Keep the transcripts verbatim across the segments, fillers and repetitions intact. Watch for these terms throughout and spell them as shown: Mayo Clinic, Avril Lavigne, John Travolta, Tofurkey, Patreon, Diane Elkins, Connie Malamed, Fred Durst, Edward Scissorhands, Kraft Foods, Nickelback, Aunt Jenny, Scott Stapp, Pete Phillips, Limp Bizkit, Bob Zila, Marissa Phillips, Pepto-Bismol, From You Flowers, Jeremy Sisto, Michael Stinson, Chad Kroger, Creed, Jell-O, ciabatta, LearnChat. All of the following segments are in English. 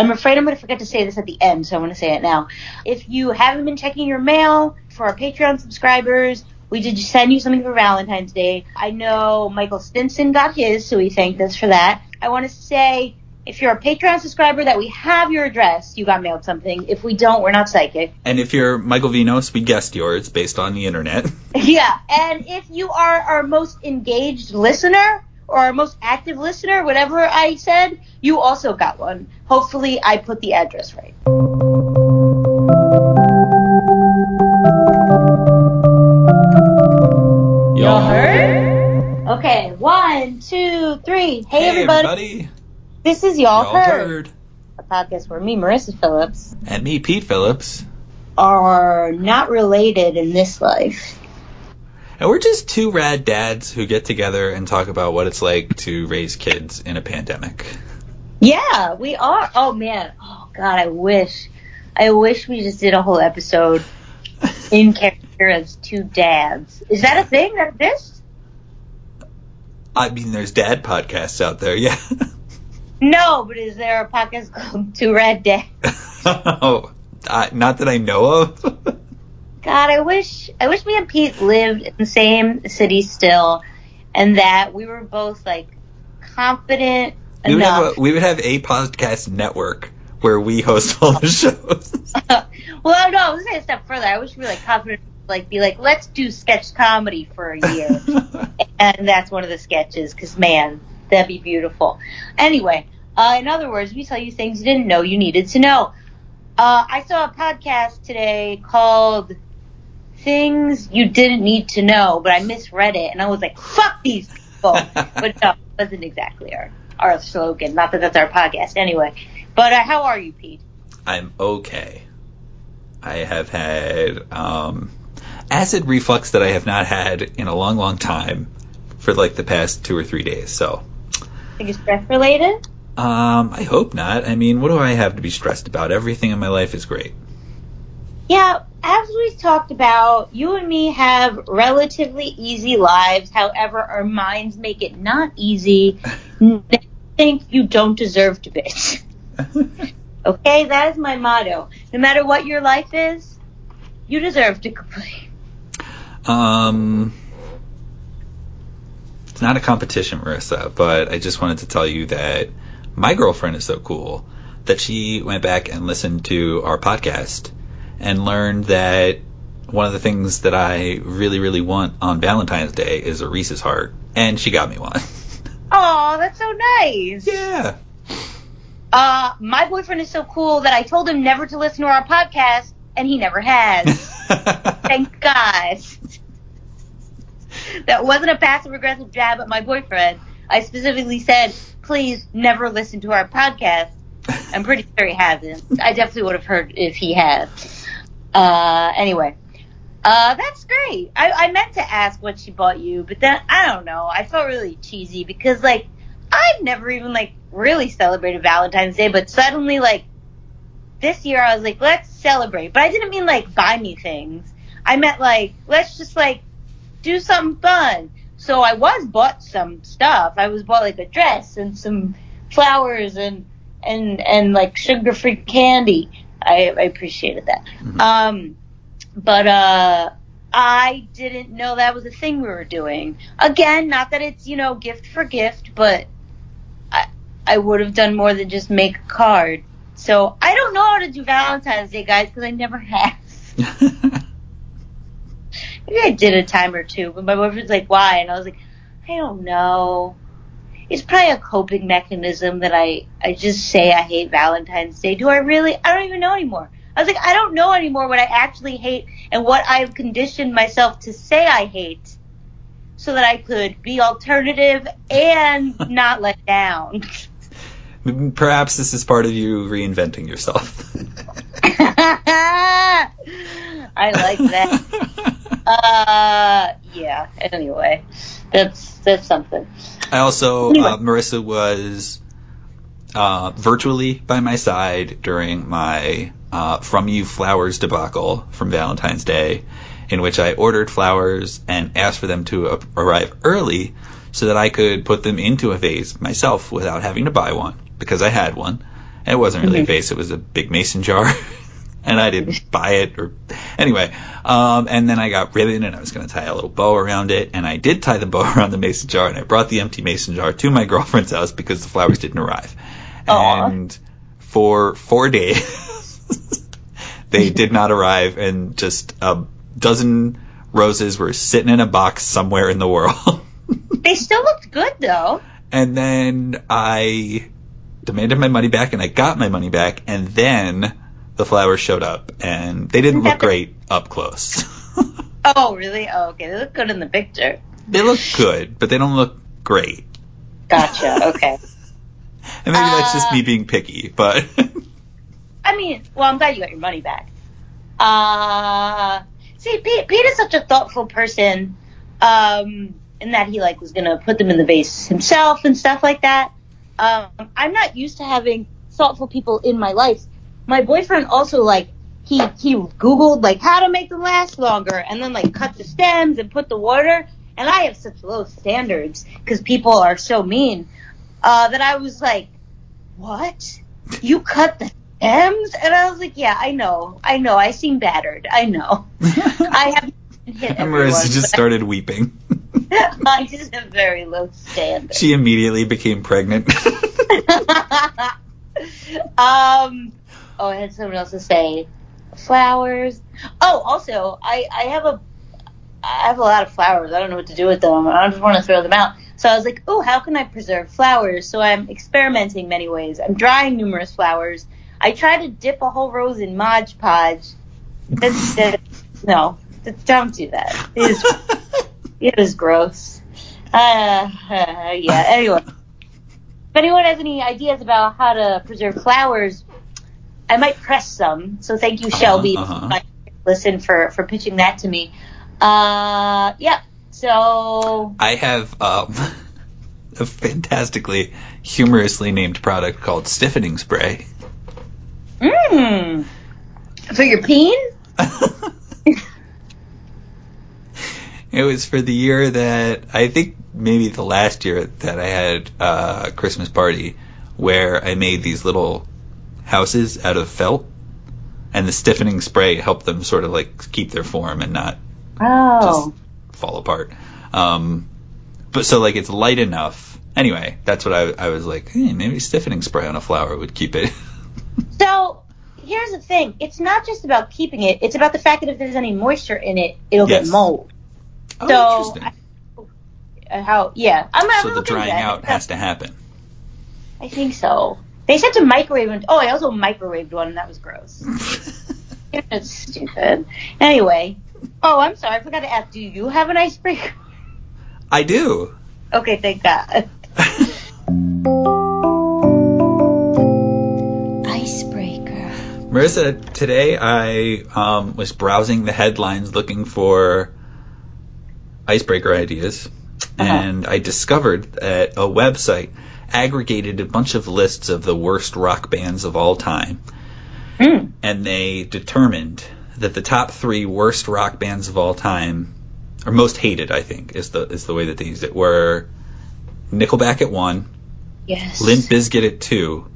I'm afraid I'm going to forget to say this at the end, so I'm going to say it now. If you haven't been checking your mail, for our Patreon subscribers, we did send you something for Valentine's Day. I know Michael Stinson got his, so he thanked us for that. I want to say, if you're a Patreon subscriber, that we have your address. You got mailed something. If we don't, we're not psychic. And if you're Michael Vinos, we guessed yours based on the internet. Yeah, and if you are our most engaged listener, or our most active listener, whatever I said, you also got one. Hopefully I put the address right. Y'all heard? Okay, one, two, three. Hey, hey everybody. everybody. This is Y'all, Y'all heard. heard. A podcast where me, Marissa Phillips, and me, Pete Phillips, are not related in this life. And we're just two rad dads who get together and talk about what it's like to raise kids in a pandemic. Yeah, we are. Oh, man. Oh, God, I wish. I wish we just did a whole episode in character as two dads. Is that a thing that exists? I mean, there's dad podcasts out there, yeah. No, but is there a podcast called Two Rad Dads? Oh, I, not that I know of. God, I wish I wish me and Pete lived in the same city still, and that we were both, like, confident we enough. Would have a, we would have a podcast network where we host all the shows. Well, no, I was going to say a step further. I wish we were, like, confident, like, be like, let's do sketch comedy for a year. And that's one of the sketches, because, man, that'd be beautiful. Anyway, uh, in other words, we tell you things you didn't know you needed to know. Uh, I saw a podcast today called Things You Didn't Need to Know, but I misread it, and I was like, fuck these people. But no, it wasn't exactly our, our slogan. Not that that's our podcast, anyway. But uh, how are you, Pete? I'm okay. I have had um, acid reflux that I have not had in a long, long time for, like, the past two or three days, so. Think it's breath-related? Um, I hope not. I mean, what do I have to be stressed about? Everything in my life is great. Yeah, as we've talked about, you and me have relatively easy lives. However, our minds make it not easy. They think you don't deserve to bitch. Okay, that is my motto. No matter what your life is, you deserve to complain. Um, it's not a competition, Marissa, but I just wanted to tell you that my girlfriend is so cool that she went back and listened to our podcast and learned that one of the things that I really, really want on Valentine's Day is a Reese's heart. And she got me one. Oh, that's so nice. Yeah. Uh, my boyfriend is so cool that I told him never to listen to our podcast, and he never has. Thank God. That wasn't a passive-aggressive jab at my boyfriend. I specifically said, please never listen to our podcast. I'm pretty sure he hasn't. I definitely would have heard if he had. Uh, anyway, uh, that's great. I, I meant to ask what she bought you, but then, I don't know. I felt really cheesy because, like, I've never even, like, really celebrated Valentine's Day, but suddenly, like, this year I was like, let's celebrate. But I didn't mean, like, buy me things. I meant, like, let's just, like, do something fun. So I was bought some stuff. I was bought, like, a dress and some flowers and And, and like, sugar-free candy. I, I appreciated that. Mm-hmm. Um, but uh, I didn't know that was a thing we were doing. Again, not that it's, you know, gift for gift, but I, I would have done more than just make a card. So I don't know how to do Valentine's Day, guys, because I never have. Maybe I did a time or two, but my boyfriend's like, why? And I was like, I don't know. It's probably a coping mechanism that I, I just say I hate Valentine's Day. Do I really? I don't even know anymore. I was like, I don't know anymore what I actually hate and what I've conditioned myself to say I hate so that I could be alternative and not let down. Perhaps this is part of you reinventing yourself. I like that. Uh, yeah, anyway. That's that's something. I also, uh, Marissa was uh, virtually by my side during my uh, From You Flowers debacle from Valentine's Day, in which I ordered flowers and asked for them to uh, arrive early so that I could put them into a vase myself without having to buy one, because I had one. It wasn't really mm-hmm. a vase. It was a big mason jar. And I didn't buy it. or Anyway, um, and then I got ribbon, and I was going to tie a little bow around it. And I did tie the bow around the mason jar, and I brought the empty mason jar to my girlfriend's house because the flowers didn't arrive. Aww. And for four days, they did not arrive, and just a dozen roses were sitting in a box somewhere in the world. They still looked good, though. And then I demanded my money back, and I got my money back, and then the flowers showed up, and they didn't look great up close. Oh, really? Oh, okay. They look good in the picture. They look good, but they don't look great. Gotcha. Okay. And maybe uh, that's just me being picky, but... I mean, well, I'm glad you got your money back. Uh, see, Pete, Pete is such a thoughtful person, um, in that he, like, was going to put them in the vase himself and stuff like that. Um, I'm not used to having thoughtful people in my life. My boyfriend also, like, he he Googled, like, how to make them last longer, and then, like, cut the stems and put the water. And I have such low standards because people are so mean uh, that I was like, what? You cut the stems? And I was like, yeah, I know. I know. I seem battered. I know. I haven't hit everyone. And Marissa just started I, weeping. I just have very low standards. She immediately became pregnant. um... Oh, I had someone else to say flowers. Oh, also, I, I have a I have a lot of flowers. I don't know what to do with them. I just want to throw them out. So I was like, oh, how can I preserve flowers? So I'm experimenting many ways. I'm drying numerous flowers. I try to dip a whole rose in Modge Podge. That's, that's, no, that's, don't do that. It is, it is gross. Uh, uh, yeah, anyway. If anyone has any ideas about how to preserve flowers, I might press some, so thank you, Shelby, uh-huh. my listen for, for pitching that to me. Uh, yeah, so... I have um, a fantastically humorously named product called stiffening spray. Mmm. For your peen? It was for the year that, I think maybe the last year that I had uh, a Christmas party where I made these little houses out of felt, and the stiffening spray helped them sort of like keep their form and not oh. just fall apart. Um, but so like it's light enough. Anyway, that's what I, I was like, hey, maybe stiffening spray on a flower would keep it. So here's the thing. It's not just about keeping it. It's about the fact that if there's any moisture in it, it'll yes. get mold. Oh, so interesting. I, how, yeah. I'm, so I'm the drying out has to happen. I think so. They said to microwave one. Oh, I also microwaved one, and that was gross. It's stupid. Anyway. Oh, I'm sorry. I forgot to ask. Do you have an icebreaker? I do. Okay, thank God. Icebreaker. Marissa, today I um, was browsing the headlines looking for icebreaker ideas, uh-huh. and I discovered that a website aggregated a bunch of lists of the worst rock bands of all time. Mm. And they determined that the top three worst rock bands of all time, or most hated, I think, is the is the way that they used it, were Nickelback at one, yes. Limp Bizkit at two,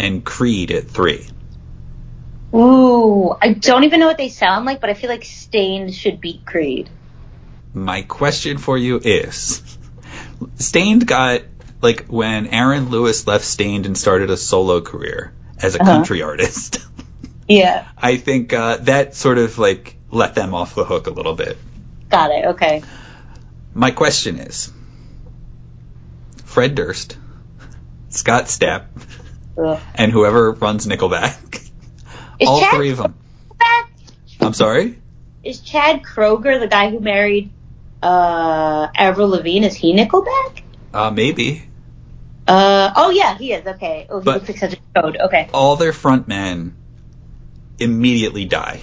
and Creed at three. Ooh, I don't even know what they sound like, but I feel like Staind should beat Creed. My question for you is, Staind got... Like, when Aaron Lewis left Staind and started a solo career as a uh-huh. country artist. Yeah. I think uh, that sort of, like, let them off the hook a little bit. Got it. Okay. My question is, Fred Durst, Scott Stapp, Ugh. and whoever runs Nickelback, is all Chad three of them. Back? I'm sorry? Is Chad Kroger, the guy who married uh, Avril Lavigne, is he Nickelback? Uh, maybe. Uh, oh, yeah, he is. Okay. Oh, he but looks like such a code. Okay. All their front men immediately die.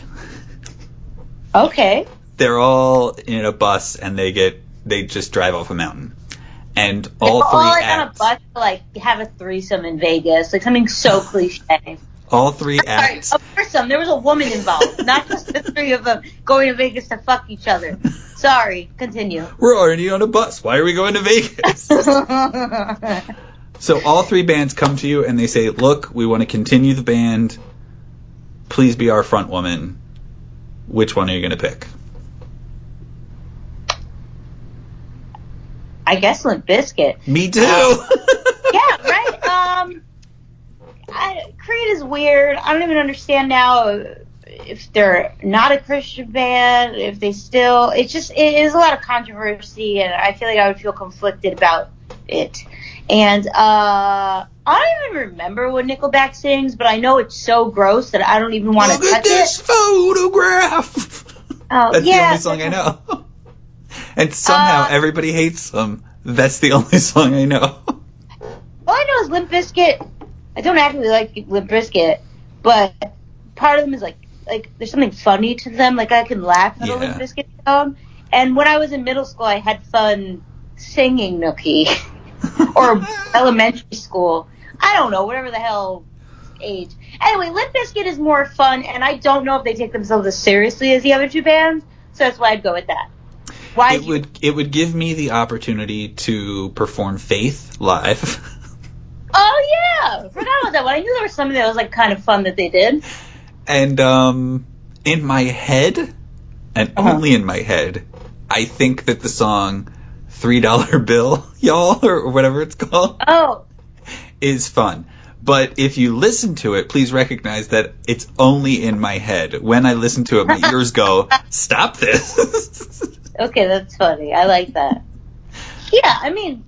Okay. They're all in a bus, and they get they just drive off a mountain. And all They're three all, like, acts... all on a bus to, like, have a threesome in Vegas. Like, something so cliche. All three I'm acts... Sorry, a threesome. There was a woman involved. Not just the three of them going to Vegas to fuck each other. Sorry, continue. We're already on a bus. Why are we going to Vegas? So all three bands come to you and they say, look, we want to continue the band. Please be our front woman. Which one are you going to pick? I guess Limp Bizkit. Me too. Uh, yeah, right? Um, I, Creed is weird. I don't even understand now if they're not a Christian band, if they still... It's just, it is a lot of controversy, and I feel like I would feel conflicted about it. And uh, I don't even remember what Nickelback sings, but I know it's so gross that I don't even want to touch it. Look at this photograph! Oh, that's yeah, the only song I know. And somehow uh, everybody hates them. That's the only song I know. All I know is Limp Bizkit. I don't actually like Limp Bizkit, but part of them is like, like there's something funny to them. Like I can laugh at yeah. a Limp Bizkit song. And when I was in middle school, I had fun singing Nookie. Or elementary school. I don't know, whatever the hell age. Anyway, Limp Bizkit is more fun, and I don't know if they take themselves as seriously as the other two bands, so that's why I'd go with that. Why it you- would it would give me the opportunity to perform Faith live. Oh, yeah! Forgot about that one. I knew there was something that was like kind of fun that they did. And um, in my head, and uh-huh. only in my head, I think that the song... three dollar bill, y'all, or whatever it's called, oh. is fun. But if you listen to it, please recognize that it's only in my head. When I listen to it, my ears go, stop this. Okay, that's funny. I like that. Yeah, I mean,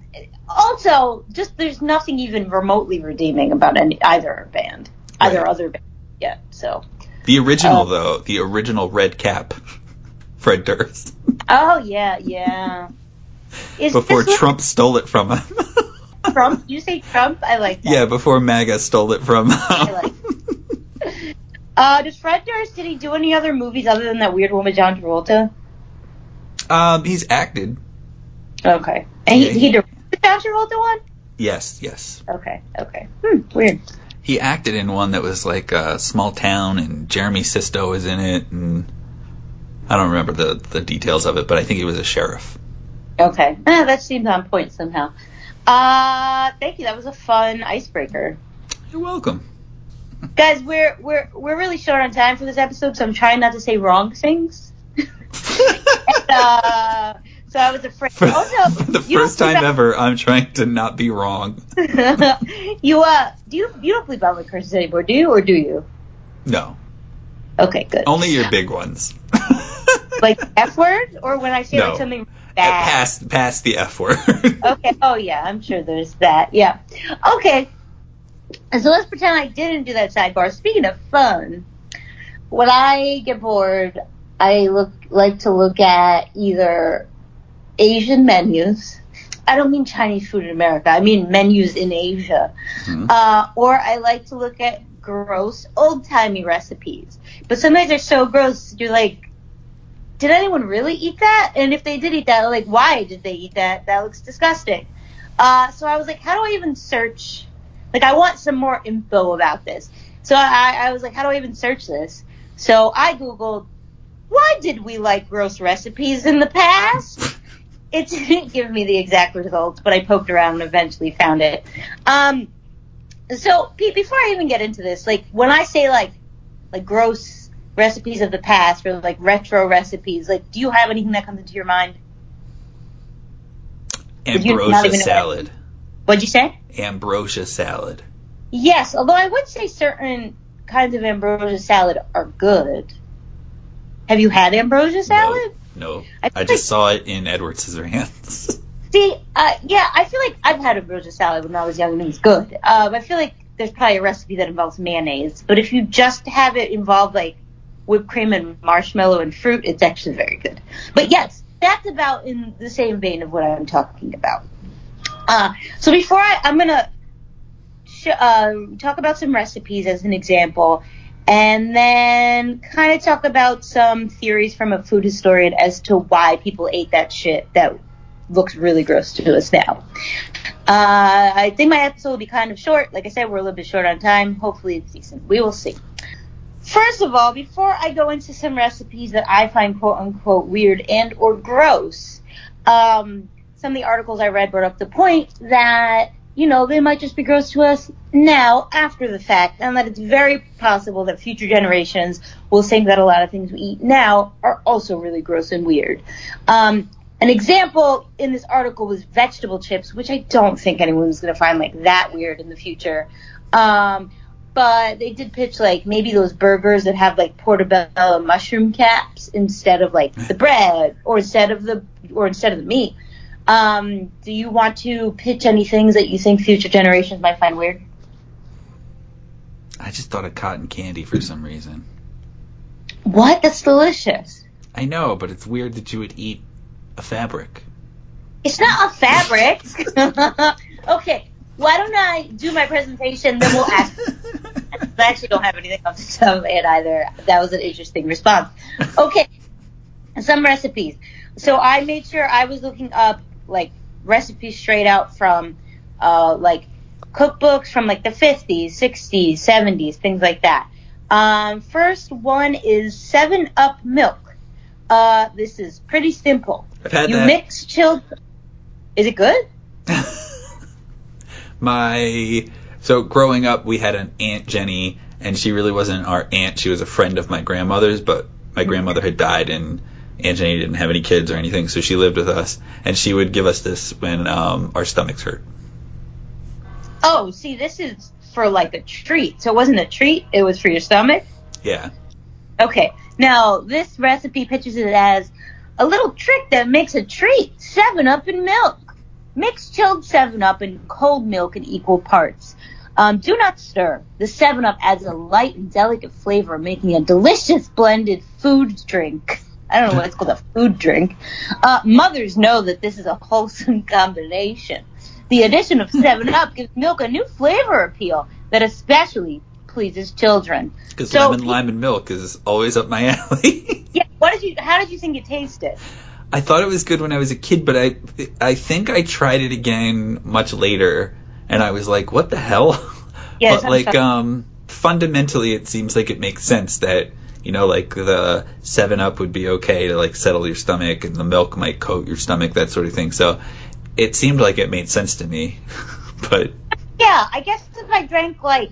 also, just there's nothing even remotely redeeming about any either band, right. either other band yet. So. The original, uh, though, the original Red Cap, Fred Durst. Oh, yeah, yeah. Is before Trump stole it from him. Trump? You say Trump? I like that. Yeah, before MAGA stole it from him. I like it. Uh, does Fred Durst, did he do any other movies other than that weird one with John Travolta? Um, he's acted. Okay. And yeah, he, he, he directed the John Travolta one? Yes, yes. Okay, okay. Hmm, weird. He acted in one that was like a small town, and Jeremy Sisto was in it, and I don't remember the, the details of it, but I think he was a sheriff. Okay. Ah, that seems on point somehow. Uh, thank you. That was a fun icebreaker. You're welcome. Guys, we're we're we're really short on time for this episode, so I'm trying not to say wrong things. and, uh, so I was afraid. For, oh, no, for the first time out. ever, I'm trying to not be wrong. you uh, do you you don't believe Bible curses anymore, do you, or do you? No. Okay, good. Only your big ones. Like F word, or when I say no. like something. Past, past the F word. Okay. Oh, yeah. I'm sure there's that. Yeah. Okay. So let's pretend I didn't do that sidebar. Speaking of fun, when I get bored, I look like to look at either Asian menus. I don't mean Chinese food in America. I mean menus in Asia. Mm-hmm. Uh, or I like to look at gross, old-timey recipes. But sometimes they're so gross, you're like, did anyone really eat that? And if they did eat that, like, why did they eat that? That looks disgusting. Uh, so I was like, how do I even search? Like, I want some more info about this. So I, I was like, how do I even search this? So I Googled, why did we like gross recipes in the past? It didn't give me the exact results, but I poked around and eventually found it. Um, so, Pete, before I even get into this, like, when I say, like, like gross recipes of the past, or like retro recipes, like, do you have anything that comes into your mind? Ambrosia salad. What'd you say? Ambrosia salad. Yes, although I would say certain kinds of ambrosia salad are good. Have you had ambrosia salad? No, no. I, I just like, saw it in Edward Scissorhands. See, uh, yeah, I feel like I've had ambrosia salad when I was young and it was good. Um, I feel like there's probably a recipe that involves mayonnaise, but if you just have it involve like whipped cream and marshmallow and fruit, it's actually very good. But yes, that's about in the same vein of what I'm talking about. Uh, so before I, I'm going to sh- uh, talk about some recipes as an example, and then kind of talk about some theories from a food historian as to why people ate that shit that looks really gross to us now. Uh, I think my episode will be kind of short. Like I said, we're a little bit short on time. Hopefully it's decent. We will see. First of all, before I go into some recipes that I find quote-unquote weird and or gross, um, some of the articles I read brought up the point that you know, they might just be gross to us now after the fact, and that it's very possible that future generations will think that a lot of things we eat now are also really gross and weird. Um, an example in this article was vegetable chips, which I don't think anyone's going to find, like, that weird in the future. Um, but they did pitch, like, maybe those burgers that have, like, portobello mushroom caps instead of, like, the bread or instead of the or instead of the meat. Um, do you want to pitch any things that you think future generations might find weird? I just thought of cotton candy for some reason. What? That's delicious. I know, but it's weird that you would eat a fabric. It's not a fabric. Okay, why don't I do my presentation, then we'll ask. I actually don't have anything off the top of it either. That was an interesting response. Okay, some recipes. So I made sure I was looking up, like, recipes straight out from, uh, like, cookbooks from, like, the fifties, sixties, seventies, things like that. Um, first one is seven up milk. Uh, this is pretty simple. I've had you that. Mix chilled... Is it good? my... So growing up, we had an Aunt Jenny, and she really wasn't our aunt. She was a friend of my grandmother's, but my grandmother had died in... Aunt Jenny didn't have any kids or anything, so she lived with us, and she would give us this when um, our stomachs hurt. Oh, see, this is for, like, a treat. So it wasn't a treat, it was for your stomach? Yeah. Okay. Now, this recipe pictures it as a little trick that makes a treat. seven up in milk. Mix chilled seven up and cold milk in equal parts. Um, do not stir. The seven up adds a light and delicate flavor, making a delicious blended food drink. I don't know what it's called, a food drink. Uh, mothers know that this is a wholesome combination. The addition of seven up gives milk a new flavor appeal that especially pleases children. Because so, lemon lime and milk is always up my alley. Yeah, what did you? How did you think it tasted? I thought it was good when I was a kid, but I, I think I tried it again much later, and I was like, what the hell? Yeah, but like, um, fundamentally, it seems like it makes sense that. You know, like, the seven up would be okay to, like, settle your stomach, and the milk might coat your stomach, that sort of thing. So it seemed like it made sense to me, but... Yeah, I guess if I drank, like...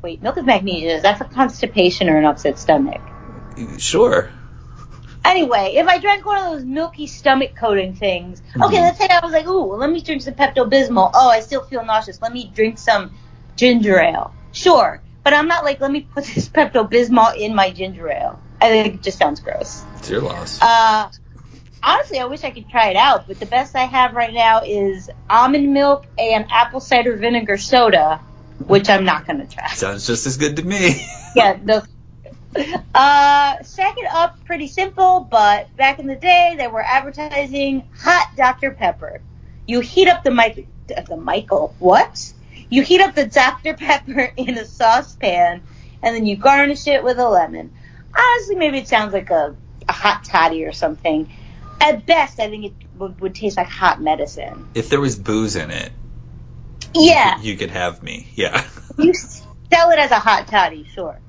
Wait, milk is magnesia. Is that for constipation or an upset stomach? Sure. Anyway, if I drank one of those milky stomach coating things... Okay, mm-hmm. Let's say I was like, ooh, let me drink some Pepto-Bismol. Oh, I still feel nauseous. Let me drink some ginger ale. Sure. But I'm not like, let me put this Pepto-Bismol in my ginger ale. I think it just sounds gross. It's your loss. Uh, honestly, I wish I could try it out, but the best I have right now is almond milk and apple cider vinegar soda, which I'm not going to try. Sounds just as good to me. Yeah. No. Uh, second up, pretty simple, but back in the day, they were advertising hot Doctor Pepper. You heat up the Michael... The Michael... What? You heat up the Doctor Pepper in a saucepan, and then you garnish it with a lemon. Honestly, maybe it sounds like a, a hot toddy or something. At best, I think it would, would taste like hot medicine. If there was booze in it, yeah, you could, you could have me. Yeah, you sell it as a hot toddy, sure.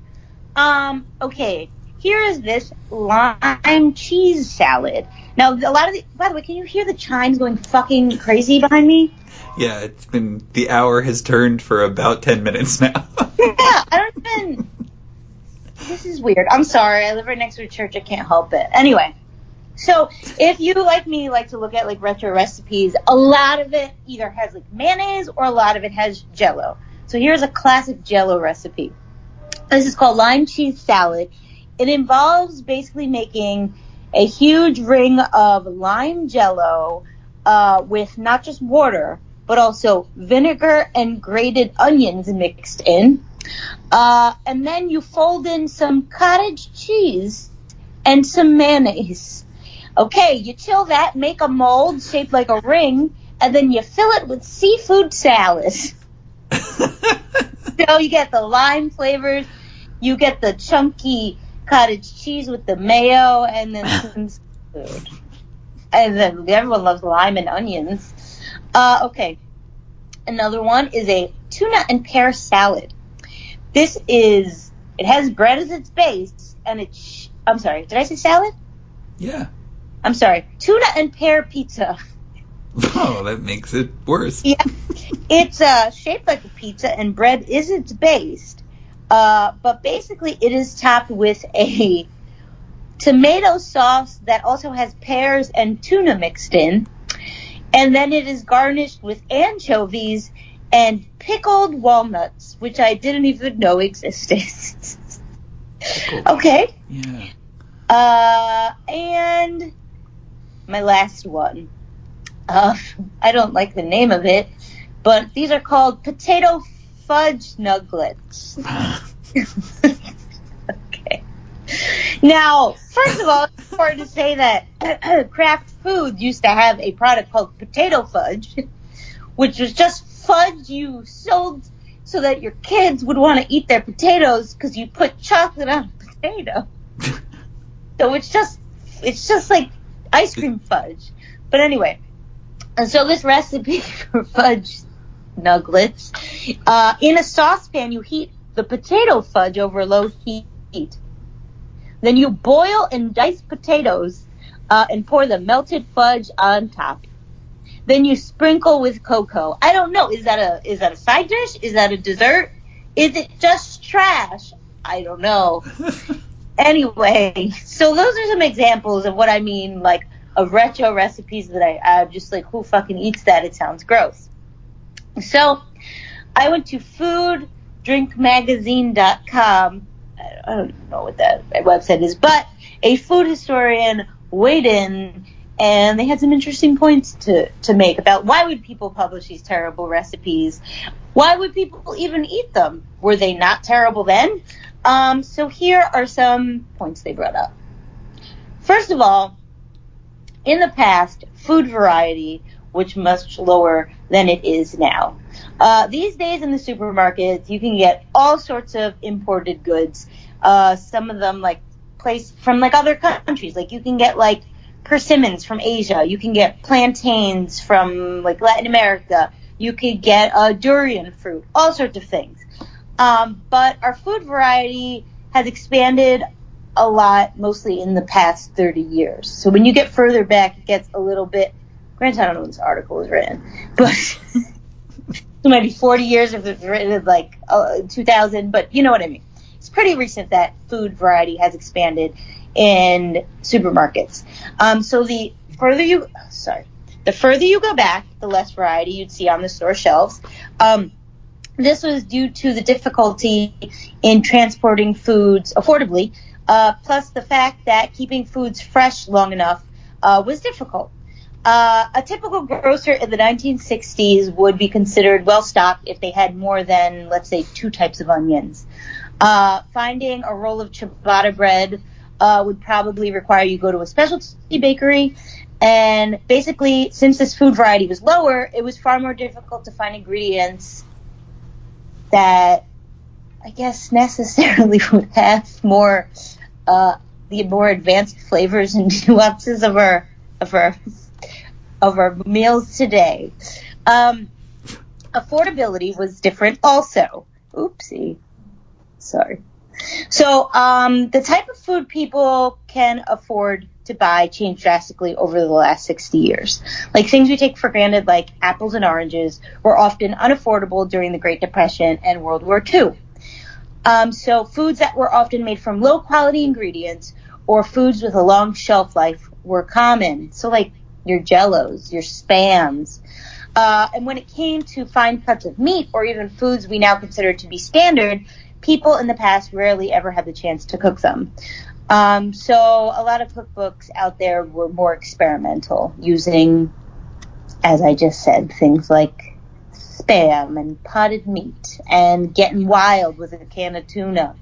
Um, okay, here is this lime cheese salad. Now, a lot of the, by the way, can you hear the chimes going fucking crazy behind me? Yeah, it's been, the hour has turned for about ten minutes now. Yeah, I don't even, this is weird. I'm sorry, I live right next to a church, I can't help it. Anyway, so if you, like me, like to look at, like, retro recipes, a lot of it either has, like, mayonnaise or a lot of it has Jell-O. So here's a classic Jell-O recipe. This is called lime cheese salad. It involves basically making a huge ring of lime Jell-O uh, with not just water, but also vinegar and grated onions mixed in. Uh, and then you fold in some cottage cheese and some mayonnaise. Okay, you chill that, make a mold shaped like a ring, and then you fill it with seafood salad. So you get the lime flavors, you get the chunky cottage cheese with the mayo, and then some food. And then everyone loves lime and onions. Uh, okay, another one is a tuna and pear salad. This is, it has bread as its base, and it's, sh- I'm sorry, did I say salad? Yeah. I'm sorry, tuna and pear pizza. Oh, that makes it worse. Yeah. It's uh, shaped like a pizza, and bread is its base. Uh, but basically, it is topped with a tomato sauce that also has pears and tuna mixed in. And then it is garnished with anchovies and pickled walnuts, which I didn't even know existed. Pickled. Okay. Yeah. Uh, and my last one. Uh, I don't like the name of it, but these are called potato fudge nuggets. Okay. Now, first of all, it's important to say that Kraft Foods used to have a product called potato fudge, which was just fudge you sold so that your kids would want to eat their potatoes because you put chocolate on a potato. So it's just, it's just like ice cream fudge. But anyway. And so this recipe for fudge nuggets, uh, in a saucepan, you heat the potato fudge over low heat. Then you boil and dice potatoes uh, and pour the melted fudge on top. Then you sprinkle with cocoa. I don't know. Is that a is that a side dish? Is that a dessert? Is it just trash? I don't know. Anyway, so those are some examples of what I mean, like, of retro recipes that I, I'm just like, who fucking eats that? It sounds gross. So I went to food drink magazine dot com. I don't know what that website is, but a food historian weighed in, and they had some interesting points to, to make about why would people publish these terrible recipes? Why would people even eat them? Were they not terrible then? Um, so here are some points they brought up. First of all, in the past, food variety was much lower than it is now. Uh, these days in the supermarkets, you can get all sorts of imported goods. Uh, some of them like place from like other countries. Like you can get like persimmons from Asia. You can get plantains from like Latin America. You could get uh, durian fruit, all sorts of things. Um, but our food variety has expanded a lot, mostly in the past thirty years. So when you get further back, it gets a little bit, granted, I don't know when this article was written, but it might be forty years if it's written like uh, two thousand, but you know what I mean. It's pretty recent that food variety has expanded in supermarkets. Um, so the further you, sorry, the further you go back, the less variety you'd see on the store shelves. Um, this was due to the difficulty in transporting foods affordably, Uh, plus the fact that keeping foods fresh long enough uh, was difficult. Uh, a typical grocer in the nineteen sixties would be considered well-stocked if they had more than, let's say, two types of onions. Uh, finding a roll of ciabatta bread uh, would probably require you go to a specialty bakery. And basically, since this food variety was lower, it was far more difficult to find ingredients that I guess necessarily would have more uh, the more advanced flavors and nuances of our of our of our meals today. Um, affordability was different, also. Oopsie, sorry. So um, the type of food people can afford to buy changed drastically over the last sixty years. Like things we take for granted, like apples and oranges, were often unaffordable during the Great Depression and World War Two. Um, so foods that were often made from low-quality ingredients or foods with a long shelf life were common. So like your Jellos, your Spams. Uh, and when it came to fine cuts of meat or even foods we now consider to be standard, people in the past rarely ever had the chance to cook them. Um, so a lot of cookbooks out there were more experimental, using, as I just said, things like Spam and potted meat and getting wild with a can of tuna.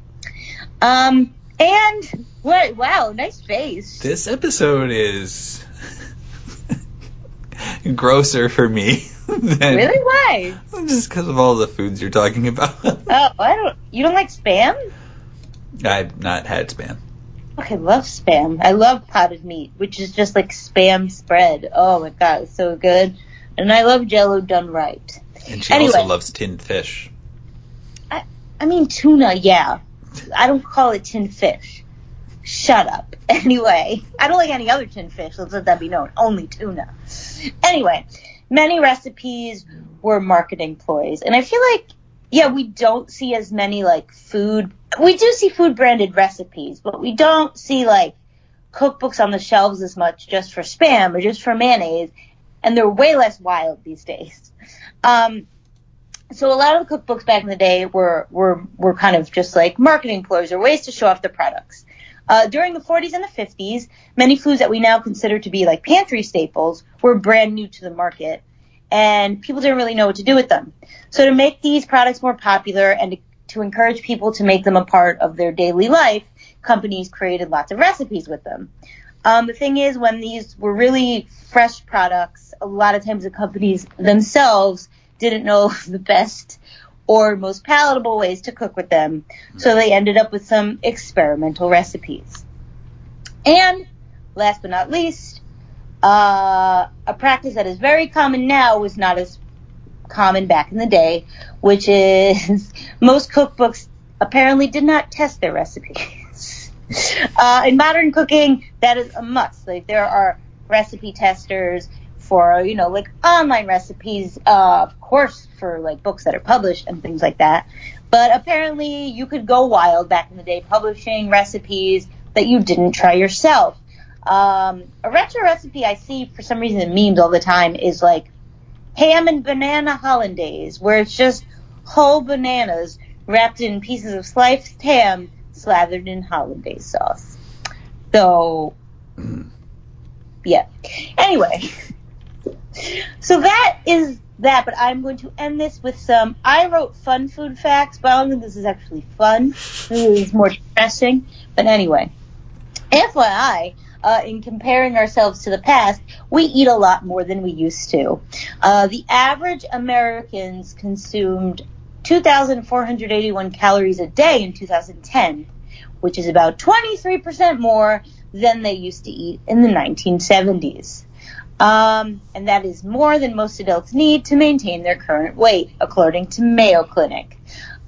Um, and what? Wow, nice face. This episode is grosser for me. Than, really? Why? Just because of all the foods you're talking about. Oh, I don't. You don't like Spam? I've not had Spam. Okay, love Spam. I love potted meat, which is just like Spam spread. Oh my god, it's so good. And I love Jello done right. And she anyway, also loves tinned fish. I, I mean tuna, yeah. I don't call it tinned fish. Shut up. Anyway, I don't like any other tinned fish, let's let that be known. Only tuna. Anyway, many recipes were marketing ploys. And I feel like, yeah, we don't see as many, like, food. We do see food-branded recipes, but we don't see, like, cookbooks on the shelves as much just for Spam or just for mayonnaise. And they're way less wild these days. Um, so a lot of the cookbooks back in the day were, were, were kind of just, like, marketing ploys or ways to show off their products. Uh, during the forties and the fifties, many foods that we now consider to be like pantry staples were brand new to the market, and people didn't really know what to do with them. So to make these products more popular and to, to encourage people to make them a part of their daily life, companies created lots of recipes with them. Um, the thing is, when these were really fresh products, a lot of times the companies themselves didn't know the best or most palatable ways to cook with them, so they ended up with some experimental recipes. And, last but not least, uh, a practice that is very common now was not as common back in the day, which is most cookbooks apparently did not test their recipes. uh, in modern cooking, that is a must. Like, there are recipe testers for, you know, like, online recipes, uh, of course, for, like, books that are published and things like that. But apparently you could go wild back in the day publishing recipes that you didn't try yourself. Um, a retro recipe I see, for some reason, in memes all the time is, like, ham and banana hollandaise, where it's just whole bananas wrapped in pieces of sliced ham slathered in hollandaise sauce. So, yeah. Anyway... So that is that, but I'm going to end this with some, I wrote fun food facts, but I don't think this is actually fun. This is more depressing. But anyway, F Y I, uh, in comparing ourselves to the past, we eat a lot more than we used to. Uh, the average Americans consumed two thousand four hundred eighty-one calories a day in two thousand ten, which is about twenty-three percent more than they used to eat in the nineteen seventies. Um, and that is more than most adults need to maintain their current weight, according to Mayo Clinic.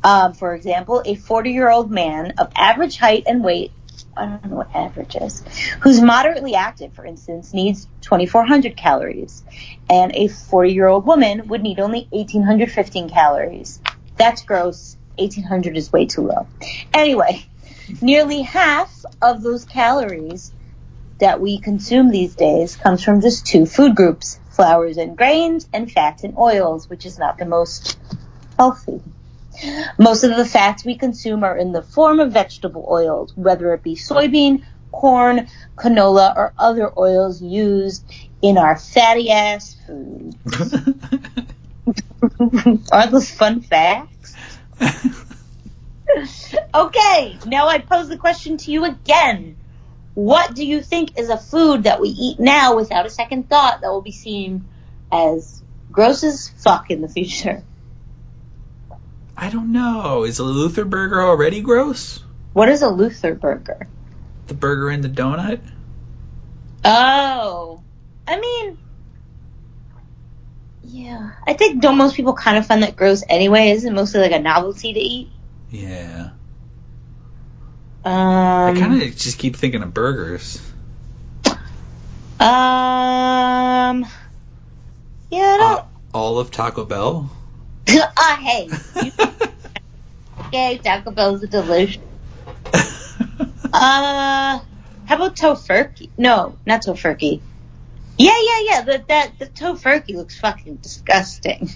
Um, for example, a forty-year-old man of average height and weight, I don't know what average is, who's moderately active, for instance, needs twenty-four hundred calories. And a forty-year-old woman would need only one thousand eight hundred fifteen calories. That's gross. eighteen hundred is way too low. Anyway, nearly half of those calories that we consume these days comes from just two food groups, flours and grains and fats and oils, which is not the most healthy. Most of the fats we consume are in the form of vegetable oils, whether it be soybean, corn, canola, or other oils used in our fatty ass foods. Are those fun facts? Okay, now I pose the question to you again. What do you think is a food that we eat now without a second thought that will be seen as gross as fuck in the future? I don't know. Is a Luther burger already gross? What is a Luther burger? The burger and the donut? Oh. I mean, yeah. I think don't most people kind of find that gross anyway? Isn't it mostly like a novelty to eat? Yeah. Um, I kind of just keep thinking of burgers. Um, yeah, I don't... Uh, all of Taco Bell? Oh, uh, hey. Okay, Taco Bell's a delicious. uh, how about tofurkey? No, not tofurkey. Yeah, yeah, yeah, the, that, the tofurkey looks fucking disgusting.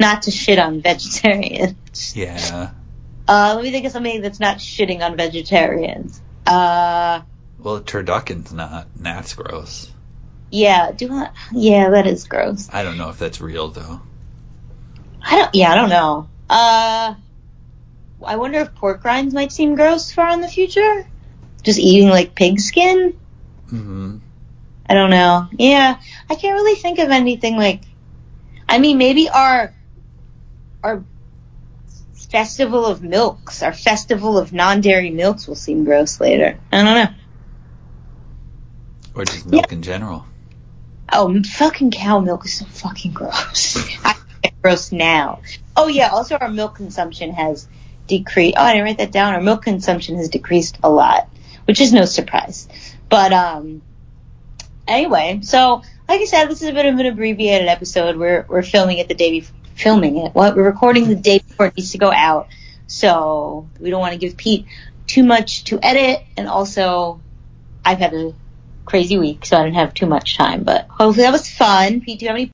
Not to shit on vegetarians. Yeah. Uh, let me think of something that's not shitting on vegetarians. Uh, well, turducken's not. That's gross. Yeah, do I, yeah, that is gross. I don't know if that's real though. I don't. Yeah, I don't know. Uh, I wonder if pork rinds might seem gross far in the future. Just eating like pig skin. Mm-hmm. I don't know. Yeah, I can't really think of anything like. I mean, maybe our our. Festival of milks. Our festival of non-dairy milks will seem gross later. I don't know. Or just milk yeah. in general. Oh, fucking cow milk is so fucking gross. I get gross now. Oh, yeah. Also, our milk consumption has decreased. Oh, I didn't write that down. Our milk consumption has decreased a lot, which is no surprise. But um, anyway, so like I said, this is a bit of an abbreviated episode. We're we're filming it the day before. Filming it. What we're recording the day before it needs to go out, so we don't want to give Pete too much to edit. And also, I've had a crazy week, so I didn't have too much time. But hopefully, that was fun. Pete, do you have any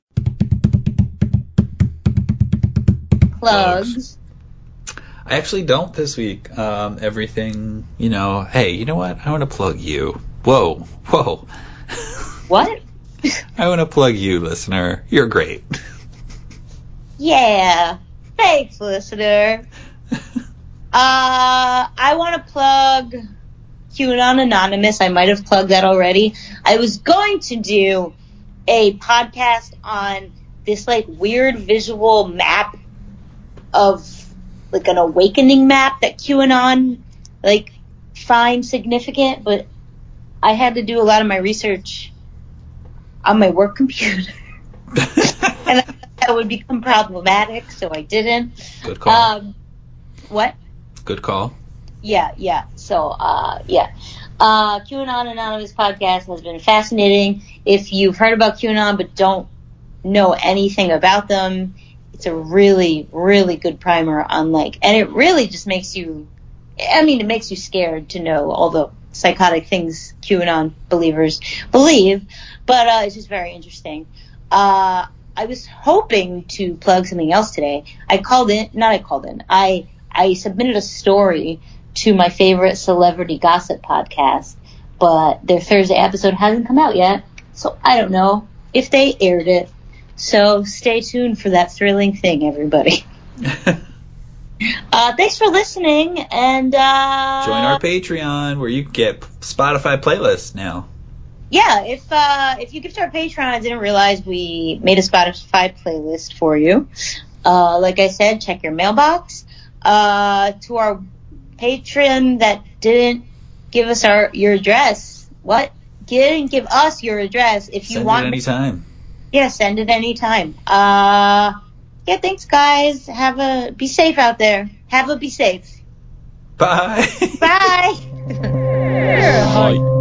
plugs? I actually don't this week. Um, everything, you know. Hey, you know what? I want to plug you. Whoa, whoa. What? I want to plug you, listener. You're great. Yeah. Thanks, listener. uh, I want to plug QAnon Anonymous. I might have plugged that already. I was going to do a podcast on this, like, weird visual map of, like, an awakening map that QAnon, like, finds significant, but I had to do a lot of my research on my work computer. And I that would become problematic, so I didn't. Good call. Um, what? Good call. Yeah, yeah. So, uh, yeah. Uh, QAnon Anonymous podcast has been fascinating. If you've heard about QAnon but don't know anything about them, it's a really, really good primer on, like, and it really just makes you, I mean, it makes you scared to know all the psychotic things QAnon believers believe, but uh, it's just very interesting. Uh, I was hoping to plug something else today. I called in, not I called in, I, I submitted a story to my favorite celebrity gossip podcast, but their Thursday episode hasn't come out yet, so I don't know if they aired it. So stay tuned for that thrilling thing, everybody. uh, thanks for listening, and... Uh, join our Patreon, where you get Spotify playlists now. Yeah, if uh, if you give to our Patreon, I didn't realize we made a Spotify playlist for you. Uh, like I said, check your mailbox. Uh, to our patron that didn't give us our your address, what? Didn't give us your address. If you send want, send it anytime. Yeah, send it anytime. Uh, yeah, thanks, guys. Have a be safe out there. Have a be safe. Bye. Bye. Bye.